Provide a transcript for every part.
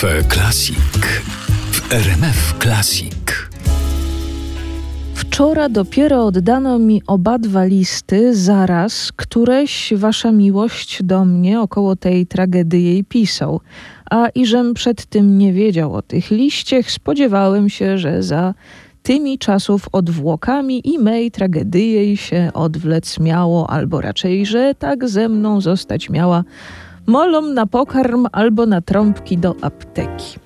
Cafe Classic w RMF Classic. Wczoraj dopiero oddano mi obadwa listy, zaraz któreś wasza miłość do mnie około tej tragedii jej pisał. A iżem przed tym nie wiedział o tych liściech, spodziewałem się, że za tymi czasów odwłokami i mej tragedii jej się odwlec miało, albo raczej, że tak ze mną zostać miała, molą na pokarm albo na trąbki do apteki.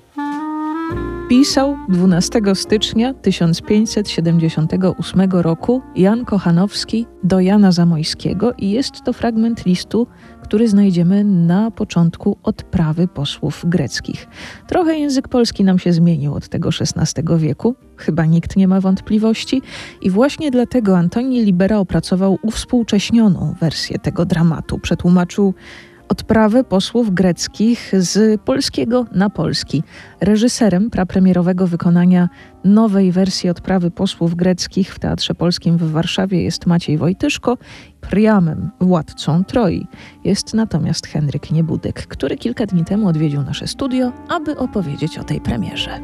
Pisał 12 stycznia 1578 roku Jan Kochanowski do Jana Zamoyskiego i jest to fragment listu, który znajdziemy na początku Odprawy posłów greckich. Trochę język polski nam się zmienił od tego XVI wieku, chyba nikt nie ma wątpliwości i właśnie dlatego Antoni Libera opracował uwspółcześnioną wersję tego dramatu. Przetłumaczył Odprawę posłów greckich z polskiego na polski. Reżyserem prapremierowego wykonania nowej wersji Odprawy posłów greckich w Teatrze Polskim w Warszawie jest Maciej Wojtyszko. Priamem władcą Troi jest natomiast Henryk Niebudek, który kilka dni temu odwiedził nasze studio, aby opowiedzieć o tej premierze.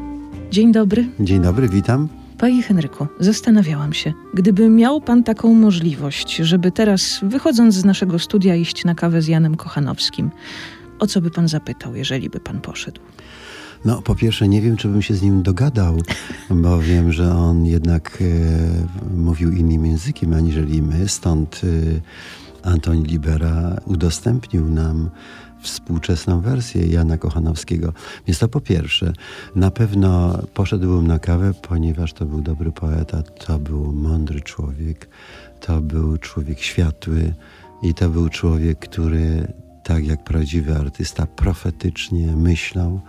Dzień dobry. Dzień dobry, witam. Panie Henryku, zastanawiałam się, gdyby miał pan taką możliwość, żeby teraz, wychodząc z naszego studia, iść na kawę z Janem Kochanowskim, o co by pan zapytał, jeżeli by pan poszedł? No, po pierwsze, nie wiem, czy bym się z nim dogadał, bo wiem, że on jednak mówił innym językiem, aniżeli my, stąd Antoni Libera udostępnił nam współczesną wersję Jana Kochanowskiego. Więc to po pierwsze. Na pewno poszedłbym na kawę, ponieważ to był dobry poeta, to był mądry człowiek, to był człowiek światły i to był człowiek, który tak jak prawdziwy artysta profetycznie myślał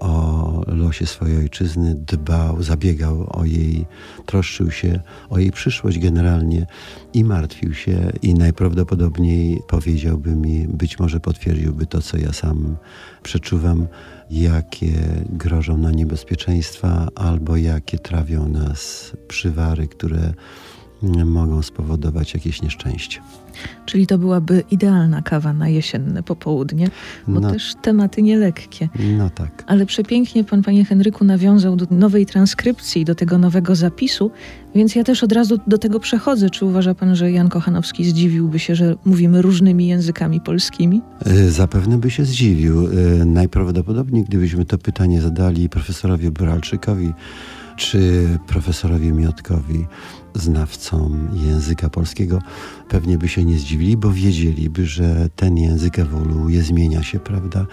o losie swojej ojczyzny, dbał, zabiegał o jej, troszczył się o jej przyszłość generalnie i martwił się i najprawdopodobniej powiedziałby mi, być może potwierdziłby to, co ja sam przeczuwam, jakie grożą nam niebezpieczeństwa albo jakie trawią nas przywary, które mogą spowodować jakieś nieszczęście. Czyli to byłaby idealna kawa na jesienne popołudnie, bo też tematy nielekkie. No tak. Ale przepięknie pan, panie Henryku, nawiązał do nowej transkrypcji, do tego nowego zapisu, więc ja też od razu do tego przechodzę. Czy uważa pan, że Jan Kochanowski zdziwiłby się, że mówimy różnymi językami polskimi? Zapewne by się zdziwił. Najprawdopodobniej, gdybyśmy to pytanie zadali profesorowi Bralczykowi, czy profesorowi Miotkowi, znawcom języka polskiego, pewnie by się nie zdziwili, bo wiedzieliby, że ten język ewoluuje, zmienia się, prawda?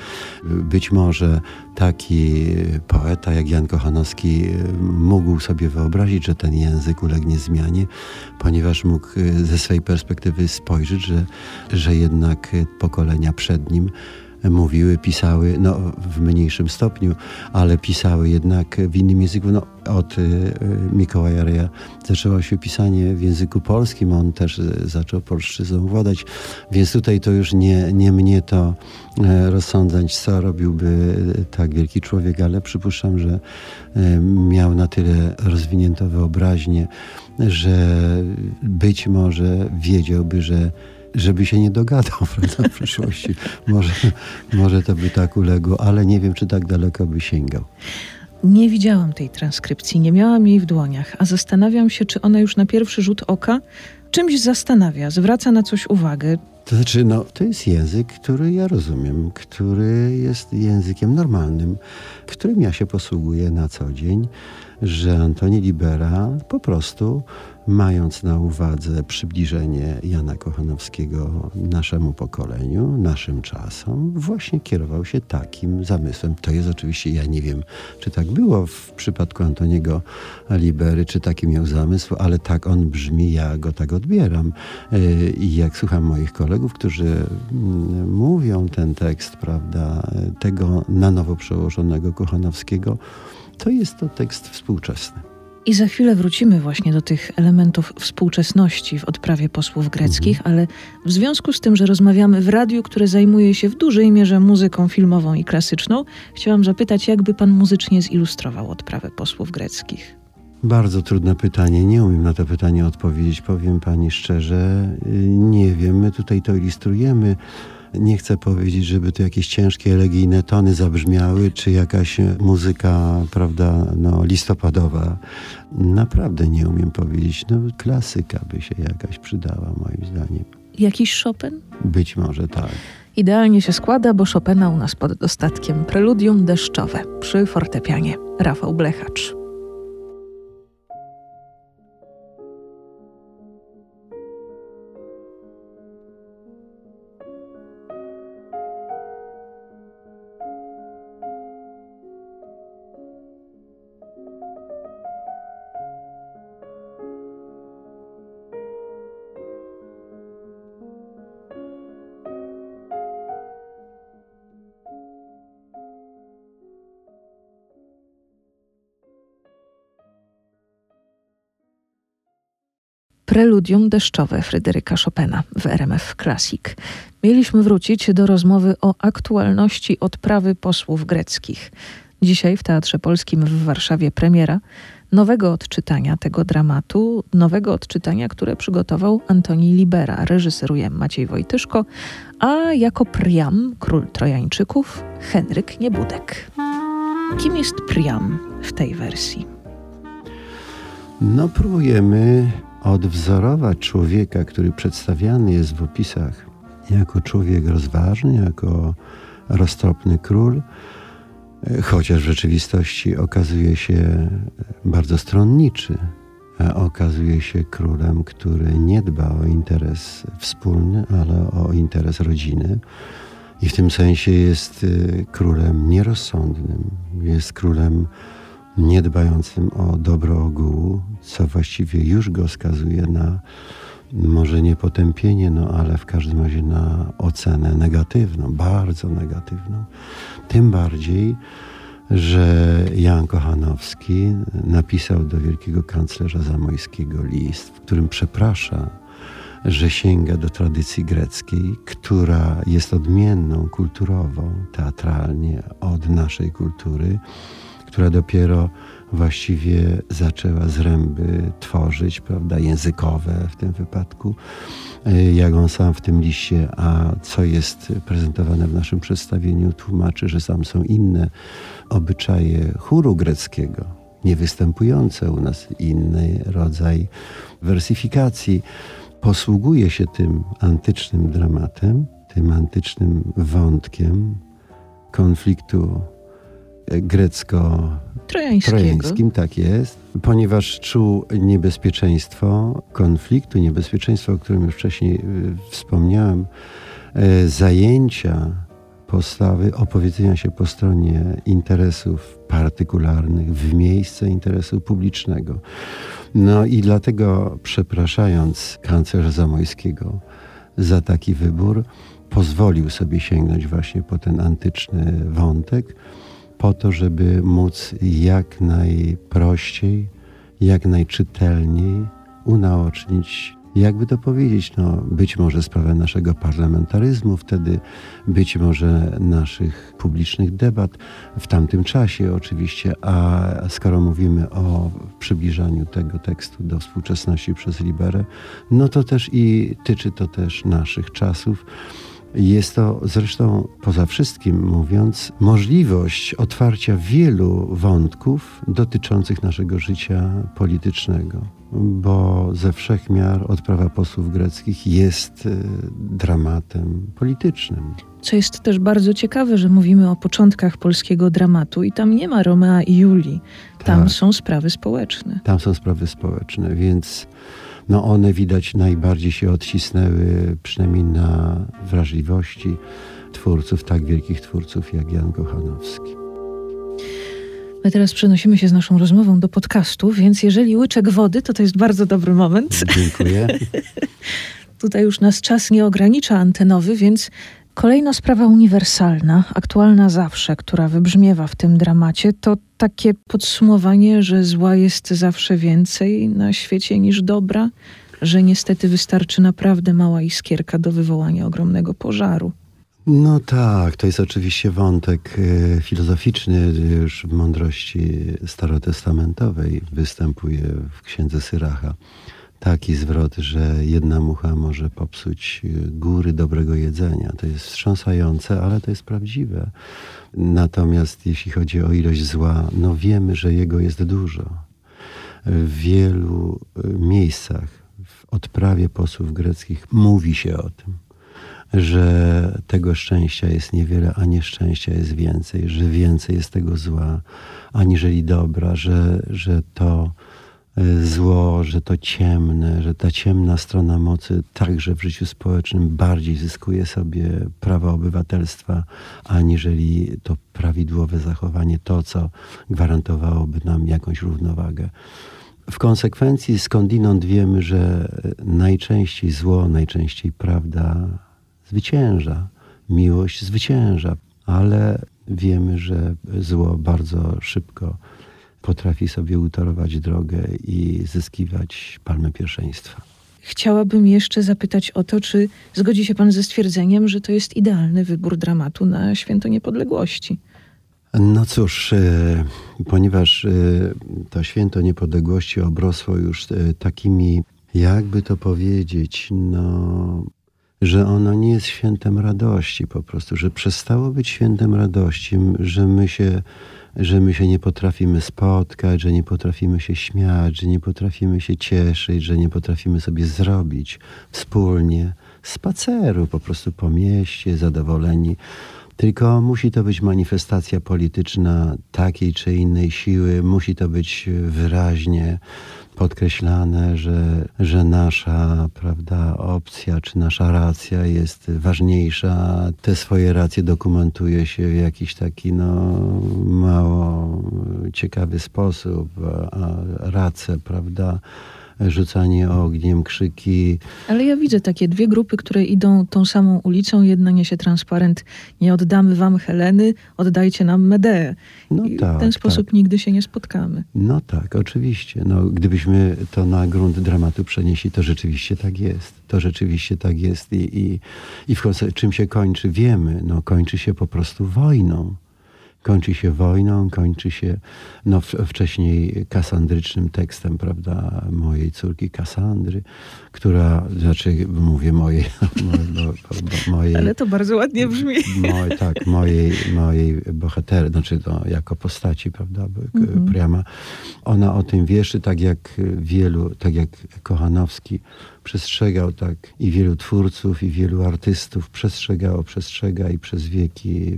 Być może taki poeta jak Jan Kochanowski mógł sobie wyobrazić, że ten język ulegnie zmianie, ponieważ mógł ze swojej perspektywy spojrzeć, że jednak pokolenia przed nim mówiły, pisały, no w mniejszym stopniu, ale pisały jednak w innym języku. No, od Mikołaja Reja zaczęło się pisanie w języku polskim, on też zaczął polszczyzną władać, więc tutaj to już nie mnie to rozsądzać, co robiłby tak wielki człowiek, ale przypuszczam, że miał na tyle rozwiniętą wyobraźnię, że być może wiedziałby, że żeby się nie dogadał, prawda, w przyszłości. Może to by tak uległo, ale nie wiem, czy tak daleko by sięgał. Nie widziałam tej transkrypcji, nie miałam jej w dłoniach, a zastanawiam się, czy ona już na pierwszy rzut oka czymś zastanawia, zwraca na coś uwagę. To znaczy, to jest język, który ja rozumiem, który jest językiem normalnym, którym ja się posługuję na co dzień, że Antoni Libera po prostu, mając na uwadze przybliżenie Jana Kochanowskiego naszemu pokoleniu, naszym czasom, właśnie kierował się takim zamysłem. To jest oczywiście, ja nie wiem, czy tak było w przypadku Antoniego Libery, czy taki miał zamysł, ale tak on brzmi, ja go tak odbieram. I jak słucham moich kolegów, którzy mówią ten tekst, prawda, tego na nowo przełożonego Kochanowskiego, to jest to tekst współczesny. I za chwilę wrócimy właśnie do tych elementów współczesności w Odprawie posłów greckich, ale w związku z tym, że rozmawiamy w radiu, które zajmuje się w dużej mierze muzyką filmową i klasyczną, chciałam zapytać, jakby pan muzycznie zilustrował Odprawę posłów greckich? Bardzo trudne pytanie. Nie umiem na to pytanie odpowiedzieć. Powiem pani szczerze, nie wiem. My tutaj to ilustrujemy Nie chcę powiedzieć, żeby tu jakieś ciężkie elegijne tony zabrzmiały, czy jakaś muzyka, prawda, no, listopadowa. Naprawdę nie umiem powiedzieć. No, klasyka by się jakaś przydała, moim zdaniem. Jakiś Chopin? Być może tak. Idealnie się składa, bo Chopina u nas pod dostatkiem. Preludium deszczowe przy fortepianie. Rafał Blechacz. Preludium deszczowe Fryderyka Chopina w RMF Klassik. Mieliśmy wrócić do rozmowy o aktualności odprawy posłów greckich. Dzisiaj w Teatrze Polskim w Warszawie premiera nowego odczytania tego dramatu, nowego odczytania, które przygotował Antoni Libera, reżyseruje Maciej Wojtyszko, a jako Priam, król Trojańczyków, Henryk Niebudek. Kim jest Priam w tej wersji? No, próbujemy odwzorować człowieka, który przedstawiany jest w opisach jako człowiek rozważny, jako roztropny król, chociaż w rzeczywistości okazuje się bardzo stronniczy, a okazuje się królem, który nie dba o interes wspólny, ale o interes rodziny. I w tym sensie jest królem nierozsądnym, jest królem niedbającym o dobro ogółu, co właściwie już go skazuje na, może nie potępienie, no ale w każdym razie na ocenę negatywną, bardzo negatywną. Tym bardziej, że Jan Kochanowski napisał do wielkiego kanclerza Zamoyskiego list, w którym przeprasza, że sięga do tradycji greckiej, która jest odmienną kulturowo, teatralnie od naszej kultury, która dopiero właściwie zaczęła zręby tworzyć, prawda, językowe w tym wypadku, jak on sam w tym liście, a co jest prezentowane w naszym przedstawieniu, tłumaczy, że tam są inne obyczaje chóru greckiego, niewystępujące u nas, inny rodzaj wersyfikacji. Posługuje się tym antycznym dramatem, tym antycznym wątkiem konfliktu grecko-trojańskim, tak jest, ponieważ czuł niebezpieczeństwo konfliktu, niebezpieczeństwo, o którym już wcześniej wspomniałem, zajęcia postawy, opowiedzenia się po stronie interesów partykularnych w miejsce interesu publicznego. No i dlatego, przepraszając kanclerza Zamoyskiego za taki wybór, pozwolił sobie sięgnąć właśnie po ten antyczny wątek, po to, żeby móc jak najprościej, jak najczytelniej unaocznić, jakby to powiedzieć, no być może sprawę naszego parlamentaryzmu wtedy, być może naszych publicznych debat w tamtym czasie oczywiście, a skoro mówimy o przybliżaniu tego tekstu do współczesności przez Liberę, no to też i tyczy to też naszych czasów. Jest to zresztą, poza wszystkim mówiąc, możliwość otwarcia wielu wątków dotyczących naszego życia politycznego, bo ze wszech miar odprawa posłów greckich jest dramatem politycznym. Co jest też bardzo ciekawe, że mówimy o początkach polskiego dramatu i tam nie ma Romea i Julii, tam tak. Są sprawy społeczne. Tam są sprawy społeczne, więc no one widać najbardziej się odcisnęły przynajmniej na wrażliwości twórców, tak wielkich twórców jak Jan Kochanowski. My teraz przenosimy się z naszą rozmową do podcastu, więc jeżeli łyczek wody, to jest bardzo dobry moment. Dziękuję. Tutaj już nas czas nie ogranicza antenowy, więc kolejna sprawa uniwersalna, aktualna zawsze, która wybrzmiewa w tym dramacie, to takie podsumowanie, że zła jest zawsze więcej na świecie niż dobra, że niestety wystarczy naprawdę mała iskierka do wywołania ogromnego pożaru. No tak, to jest oczywiście wątek filozoficzny, już w mądrości starotestamentowej występuje w Księdze Syracha. taki zwrot, że jedna mucha może popsuć góry dobrego jedzenia. To jest wstrząsające, ale to jest prawdziwe. Natomiast jeśli chodzi o ilość zła, no wiemy, że jego jest dużo. W wielu miejscach w odprawie posłów greckich mówi się o tym, że tego szczęścia jest niewiele, a nieszczęścia jest więcej, że więcej jest tego zła, aniżeli dobra, że to zło, że to ciemne, że ta ciemna strona mocy także w życiu społecznym bardziej zyskuje sobie prawa obywatelstwa, aniżeli to prawidłowe zachowanie, to co gwarantowałoby nam jakąś równowagę. W konsekwencji skądinąd wiemy, że najczęściej zło, najczęściej prawda zwycięża, miłość zwycięża, ale wiemy, że zło bardzo szybko potrafi sobie utorować drogę i zyskiwać palmę pierwszeństwa. Chciałabym jeszcze zapytać o to, czy zgodzi się pan ze stwierdzeniem, że to jest idealny wybór dramatu na Święto Niepodległości? No cóż, ponieważ to Święto Niepodległości obrosło już takimi, jakby to powiedzieć, no, że ono nie jest świętem radości po prostu, że przestało być świętem radości, że my się nie potrafimy spotkać, że nie potrafimy się śmiać, że nie potrafimy się cieszyć, że nie potrafimy sobie zrobić wspólnie spaceru po prostu po mieście, zadowoleni. Tylko musi to być manifestacja polityczna takiej czy innej siły, musi to być wyraźnie podkreślane, że nasza, prawda, opcja czy nasza racja jest ważniejsza. Te swoje racje dokumentuje się w jakiś taki no, mało ciekawy sposób. Race, prawda, rzucanie ogniem, krzyki. Ale ja widzę takie dwie grupy, które idą tą samą ulicą. Jedna niesie transparent: nie oddamy wam Heleny, oddajcie nam Medeę. No i tak, w ten sposób tak. Nigdy się nie spotkamy. No tak, oczywiście. No, gdybyśmy to na grunt dramatu przenieśli, to rzeczywiście tak jest. To rzeczywiście tak jest i czym się kończy? Wiemy. No, kończy się po prostu wojną. Kończy się wojną, kończy się no, wcześniej kasandrycznym tekstem, prawda, mojej córki Kasandry, która, znaczy mówię mojej, mojej... Ale to bardzo ładnie brzmi. Mojej bohaterki, znaczy no, jako postaci, prawda, Priama. Ona o tym wiesz, tak jak Kochanowski przestrzegał, tak i wielu twórców, i wielu artystów przestrzega przez wieki.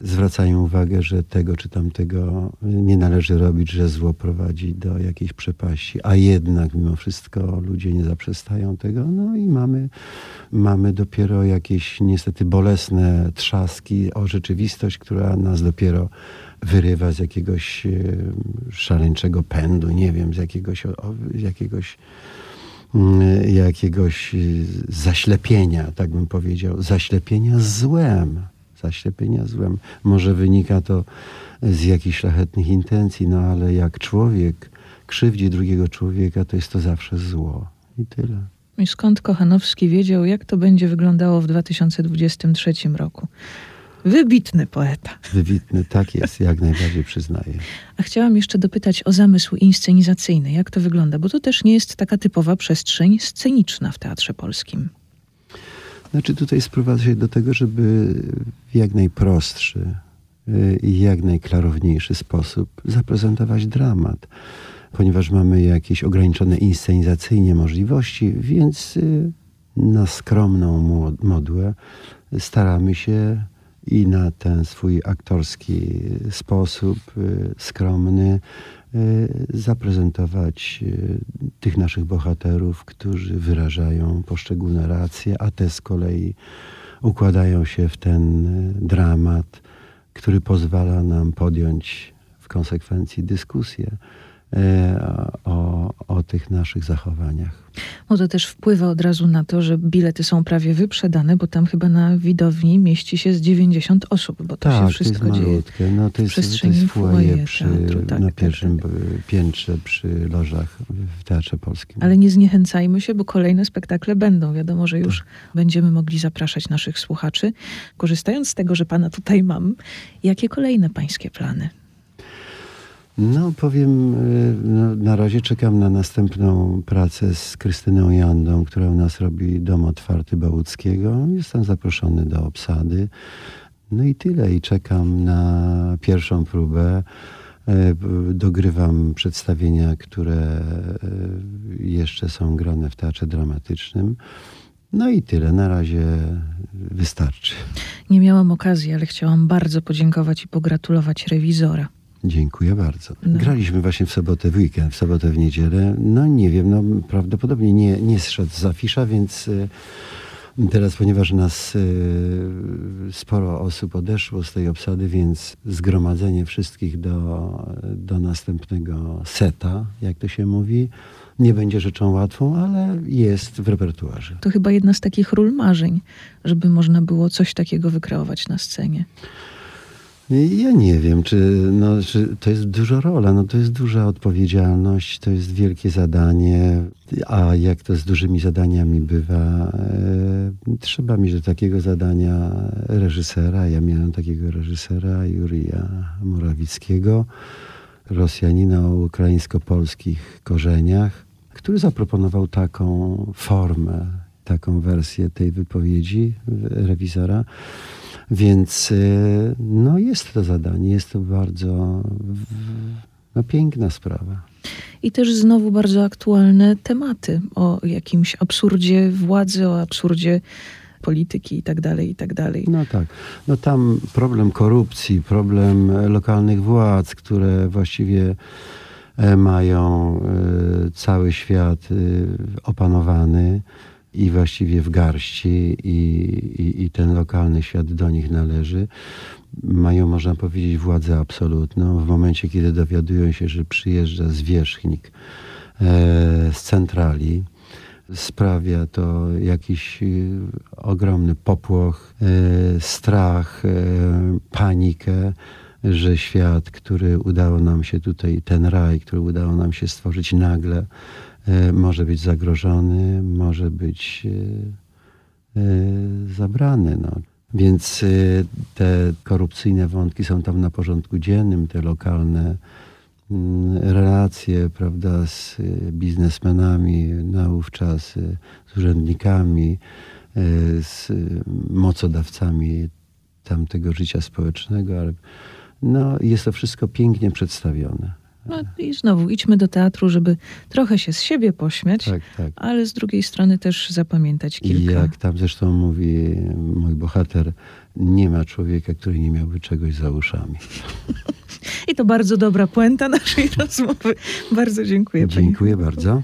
Zwracają uwagę, że tego czy tamtego nie należy robić, że zło prowadzi do jakiejś przepaści, a jednak mimo wszystko ludzie nie zaprzestają tego. No i mamy dopiero jakieś niestety bolesne trzaski o rzeczywistość, która nas dopiero wyrywa z jakiegoś szaleńczego pędu, nie wiem, z jakiegoś zaślepienia, tak bym powiedział, zaślepienia złem. Może wynika to z jakichś szlachetnych intencji, no ale jak człowiek krzywdzi drugiego człowieka, to jest to zawsze zło. I tyle. I skąd Kochanowski wiedział, jak to będzie wyglądało w 2023 roku? Wybitny poeta. Wybitny, tak jest, jak najbardziej przyznaję. A chciałam jeszcze dopytać o zamysł inscenizacyjny. Jak to wygląda? Bo to też nie jest taka typowa przestrzeń sceniczna w Teatrze Polskim. Znaczy tutaj sprowadza się do tego, żeby w jak najprostszy i jak najklarowniejszy sposób zaprezentować dramat. Ponieważ mamy jakieś ograniczone inscenizacyjnie możliwości, więc na skromną modłę staramy się i na ten swój aktorski sposób skromny zaprezentować tych naszych bohaterów, którzy wyrażają poszczególne racje, a te z kolei układają się w ten dramat, który pozwala nam podjąć w konsekwencji dyskusję o tych naszych zachowaniach. No to też wpływa od razu na to, że bilety są prawie wyprzedane, bo tam chyba na widowni mieści się z 90 osób, bo to tak, się wszystko dzieje. No to jest przestrzeni foyer na pierwszym piętrze przy lożach w Teatrze Polskim. Ale nie zniechęcajmy się, bo kolejne spektakle będą. Wiadomo, że już będziemy mogli zapraszać naszych słuchaczy. Korzystając z tego, że pana tutaj mam, jakie kolejne pańskie plany? No powiem, na razie czekam na następną pracę z Krystyną Jandą, która u nas robi Dom Otwarty Bałuckiego. Jestem zaproszony do obsady. No i tyle. I czekam na pierwszą próbę. Dogrywam przedstawienia, które jeszcze są grane w Teatrze Dramatycznym. No i tyle. Na razie wystarczy. Nie miałam okazji, ale chciałam bardzo podziękować i pogratulować Rewizora. Dziękuję bardzo. No. Graliśmy właśnie w sobotę, w weekend, w sobotę, w niedzielę. No nie wiem, no prawdopodobnie nie zszedł z afisza, więc teraz, ponieważ nas sporo osób odeszło z tej obsady, więc zgromadzenie wszystkich do następnego seta, jak to się mówi, nie będzie rzeczą łatwą, ale jest w repertuarze. To chyba jedna z takich ról marzeń, żeby można było coś takiego wykreować na scenie. Ja nie wiem, czy to jest duża rola, no to jest duża odpowiedzialność, to jest wielkie zadanie, a jak to z dużymi zadaniami bywa, trzeba mieć do takiego zadania reżysera. Ja miałem takiego reżysera, Juryja Morawickiego, Rosjanina o ukraińsko-polskich korzeniach, który zaproponował taką formę, taką wersję tej wypowiedzi Rewizora. Więc no jest to zadanie, jest to bardzo piękna sprawa. I też znowu bardzo aktualne tematy o jakimś absurdzie władzy, o absurdzie polityki i tak dalej. No tak. No tam problem korupcji, problem lokalnych władz, które właściwie mają cały świat opanowany. I właściwie w garści i ten lokalny świat do nich należy. Mają, można powiedzieć, władzę absolutną. W momencie, kiedy dowiadują się, że przyjeżdża zwierzchnik z centrali, sprawia to jakiś ogromny popłoch, strach, panikę, że świat, który udało nam się tutaj, ten raj, który udało nam się stworzyć nagle, może być zagrożony, może być zabrany. No. Więc te korupcyjne wątki są tam na porządku dziennym, te lokalne relacje, prawda, z biznesmenami naówczas, z urzędnikami, z mocodawcami tamtego życia społecznego. Ale no, jest to wszystko pięknie przedstawione. No i znowu idźmy do teatru, żeby trochę się z siebie pośmiać, tak. Ale z drugiej strony też zapamiętać kilka. I jak tam zresztą mówi mój bohater, nie ma człowieka, który nie miałby czegoś za uszami. I to bardzo dobra puenta naszej rozmowy. Bardzo dziękuję. Dziękuję bardzo.